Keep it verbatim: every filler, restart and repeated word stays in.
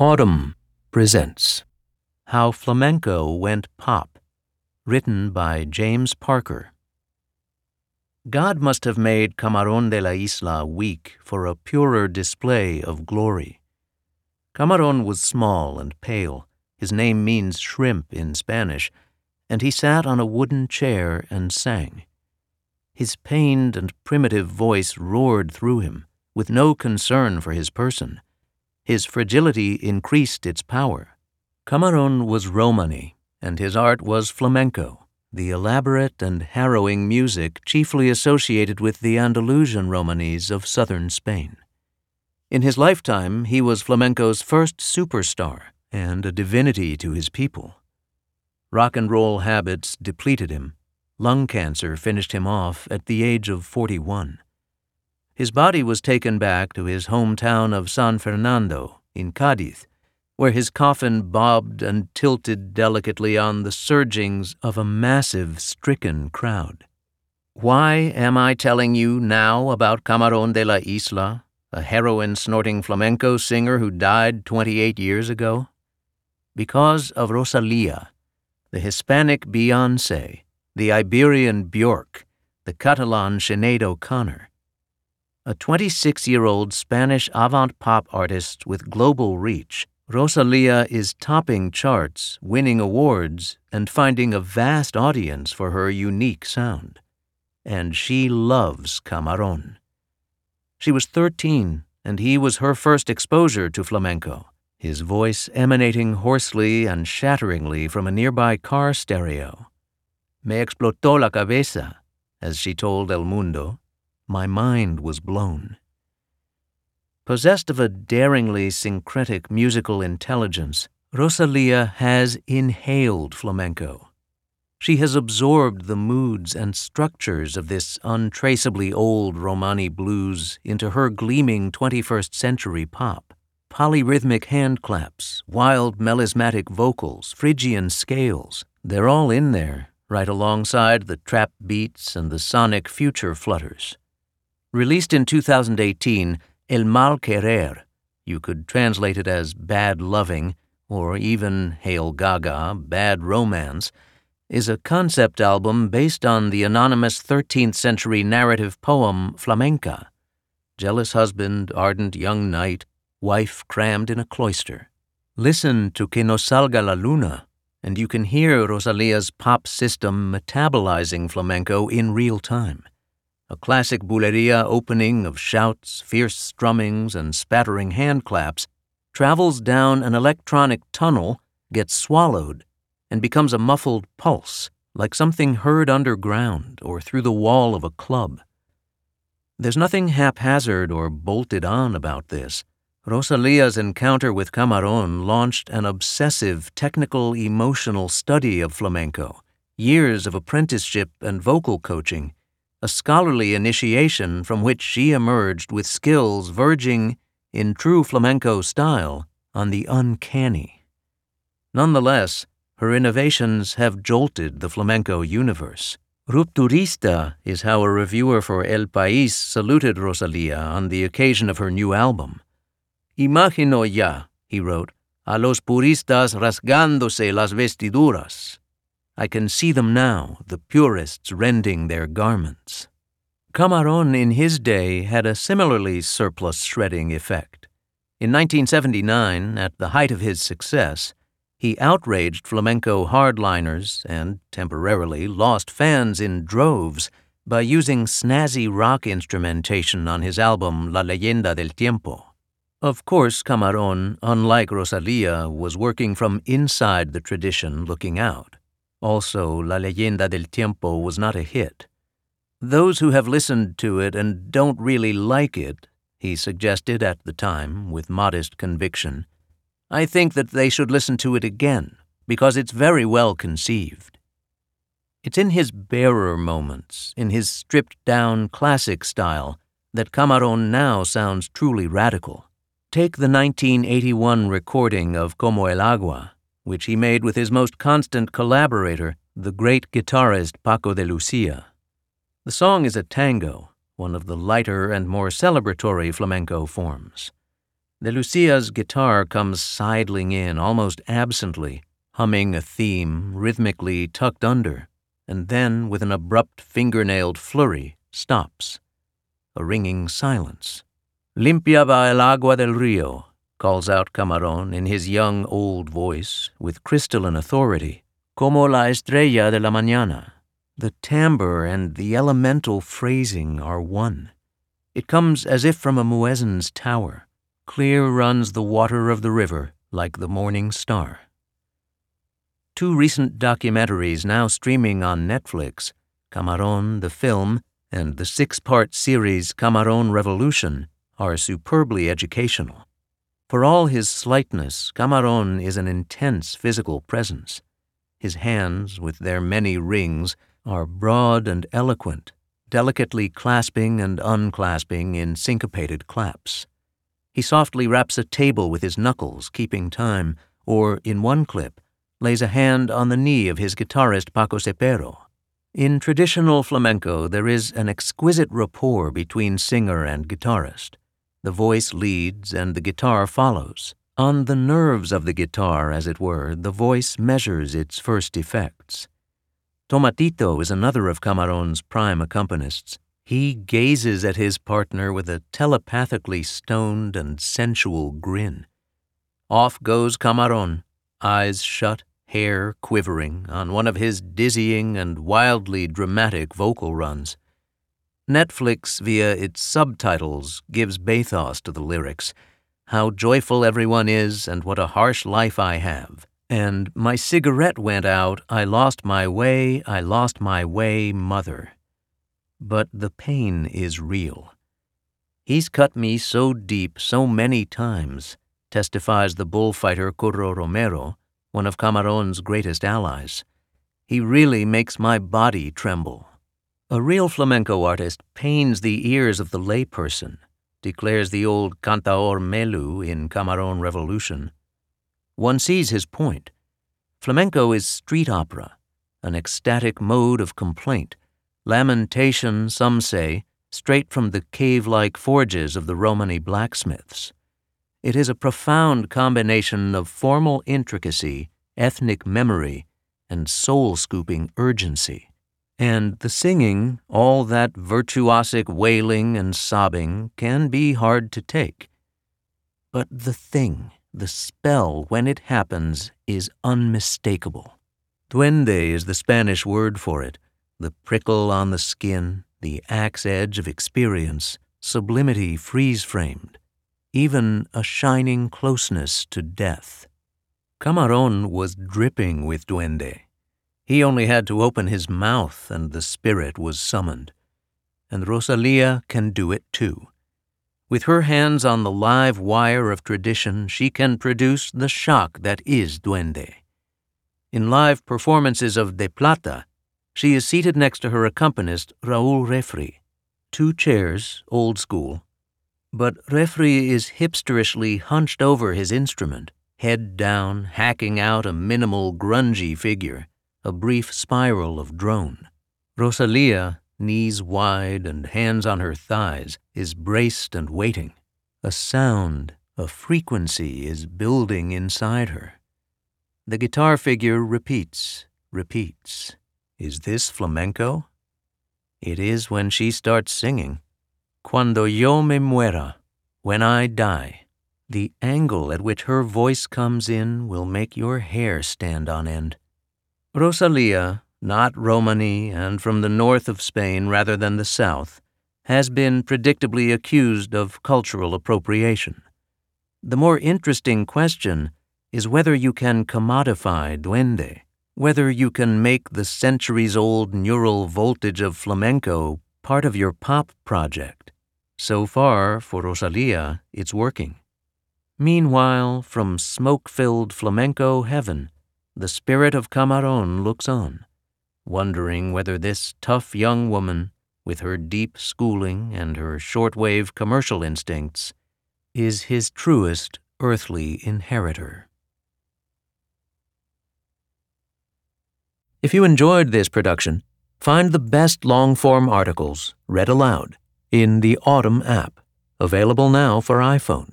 Autumn presents How Flamenco Went Pop, written by James Parker. God must have made Camarón de la Isla weak for a purer display of glory. Camarón was small and pale, his name means shrimp in Spanish, and he sat on a wooden chair and sang. His pained and primitive voice roared through him, with no concern for his person. His fragility increased its power. Camarón was Romany, and his art was flamenco, the elaborate and harrowing music chiefly associated with the Andalusian Romanys of southern Spain. In his lifetime, he was flamenco's first superstar and a divinity to his people. Rock and roll habits depleted him. Lung cancer finished him off at the age of forty-one. His body was taken back to his hometown of San Fernando in Cádiz, where his coffin bobbed and tilted delicately on the surgings of a massive, stricken crowd. Why am I telling you now about Camarón de la Isla, a heroin-snorting flamenco singer who died twenty-eight years ago? Because of Rosalía, the Hispanic Beyoncé, the Iberian Bjork, the Catalan Sinead O'Connor. A twenty-six-year-old Spanish avant-pop artist with global reach, Rosalía is topping charts, winning awards, and finding a vast audience for her unique sound. And she loves Camarón. She was thirteen, and he was her first exposure to flamenco, his voice emanating hoarsely and shatteringly from a nearby car stereo. Me explotó la cabeza, as she told El Mundo. My mind was blown. Possessed of a daringly syncretic musical intelligence, Rosalía has inhaled flamenco. She has absorbed the moods and structures of this untraceably old Romani blues into her gleaming twenty-first century pop. Polyrhythmic handclaps, wild melismatic vocals, Phrygian scales, they're all in there, right alongside the trap beats and the sonic future flutters. Released in two thousand eighteen, El Mal Querer, you could translate it as Bad Loving, or even Hail Gaga, Bad Romance, is a concept album based on the anonymous thirteenth century narrative poem Flamenca. Jealous husband, ardent young knight, wife crammed in a cloister. Listen to Que Nos Salga La Luna, and you can hear Rosalía's pop system metabolizing flamenco in real time. A classic bulería opening of shouts, fierce strummings, and spattering handclaps travels down an electronic tunnel, gets swallowed, and becomes a muffled pulse, like something heard underground or through the wall of a club. There's nothing haphazard or bolted on about this. Rosalía's encounter with Camarón launched an obsessive technical emotional study of flamenco, years of apprenticeship and vocal coaching, a scholarly initiation from which she emerged with skills verging, in true flamenco style, on the uncanny. Nonetheless, her innovations have jolted the flamenco universe. Rupturista is how a reviewer for El País saluted Rosalía on the occasion of her new album. Imagino ya, he wrote, a los puristas rasgándose las vestiduras. I can see them now, the purists rending their garments. Camarón in his day had a similarly surplus shredding effect. In nineteen seventy-nine, at the height of his success, he outraged flamenco hardliners and temporarily lost fans in droves by using snazzy rock instrumentation on his album La Leyenda del Tiempo. Of course, Camarón, unlike Rosalía, was working from inside the tradition looking out. Also, La Leyenda del Tiempo was not a hit. Those who have listened to it and don't really like it, he suggested at the time with modest conviction, I think that they should listen to it again, because it's very well conceived. It's in his barer moments, in his stripped-down classic style, that Camarón now sounds truly radical. Take the nineteen eighty-one recording of Como el Agua, which he made with his most constant collaborator, the great guitarist Paco de Lucía. The song is a tango, one of the lighter and more celebratory flamenco forms. De Lucia's guitar comes sidling in almost absently, humming a theme rhythmically tucked under, and then, with an abrupt fingernailed flurry, stops. A ringing silence. "Limpia va el agua del río," calls out Camarón in his young old voice, with crystalline authority. "Como la estrella de la mañana." The timbre and the elemental phrasing are one. It comes as if from a muezzin's tower. Clear runs the water of the river like the morning star. Two recent documentaries now streaming on Netflix, Camarón the Film and the six-part series Camarón Revolution, are superbly educational. For all his slightness, Camarón is an intense physical presence. His hands, with their many rings, are broad and eloquent, delicately clasping and unclasping in syncopated claps. He softly raps a table with his knuckles, keeping time, or, in one clip, lays a hand on the knee of his guitarist Paco Cepero. In traditional flamenco, there is an exquisite rapport between singer and guitarist. The voice leads and the guitar follows. On the nerves of the guitar, as it were, the voice measures its first effects. Tomatito is another of Camarón's prime accompanists. He gazes at his partner with a telepathically stoned and sensual grin. Off goes Camarón, eyes shut, hair quivering, on one of his dizzying and wildly dramatic vocal runs. Netflix, via its subtitles, gives bathos to the lyrics. "How joyful everyone is, and what a harsh life I have." And "my cigarette went out, I lost my way, I lost my way, mother." But the pain is real. "He's cut me so deep so many times," testifies the bullfighter Curro Romero, one of Camarón's greatest allies. "He really makes my body tremble." A real flamenco artist pains the ears of the layperson, declares the old cantaor Melu in Camarón Revolution. One sees his point. Flamenco is street opera, an ecstatic mode of complaint, lamentation, some say, straight from the cave-like forges of the Romany blacksmiths. It is a profound combination of formal intricacy, ethnic memory, and soul-scooping urgency. And the singing, all that virtuosic wailing and sobbing, can be hard to take. But the thing, the spell, when it happens, is unmistakable. Duende is the Spanish word for it, the prickle on the skin, the axe edge of experience, sublimity freeze-framed, even a shining closeness to death. Camarón was dripping with duende. He only had to open his mouth and the spirit was summoned. And Rosalía can do it too. With her hands on the live wire of tradition, she can produce the shock that is duende. In live performances of De Plata, she is seated next to her accompanist, Raúl Refri. Two chairs, old school. But Refri is hipsterishly hunched over his instrument, head down, hacking out a minimal, grungy figure, a brief spiral of drone. Rosalía, knees wide and hands on her thighs, is braced and waiting. A sound, a frequency is building inside her. The guitar figure repeats, repeats. Is this flamenco? It is when she starts singing. "Cuando yo me muera," when I die. The angle at which her voice comes in will make your hair stand on end. Rosalía, not Romany, and from the north of Spain rather than the south, has been predictably accused of cultural appropriation. The more interesting question is whether you can commodify duende, whether you can make the centuries-old neural voltage of flamenco part of your pop project. So far, for Rosalía, it's working. Meanwhile, from smoke-filled flamenco heaven, the spirit of Camarón looks on, wondering whether this tough young woman, with her deep schooling and her shortwave commercial instincts, is his truest earthly inheritor. If you enjoyed this production, find the best long-form articles read aloud in the Autumn app, available now for iPhone.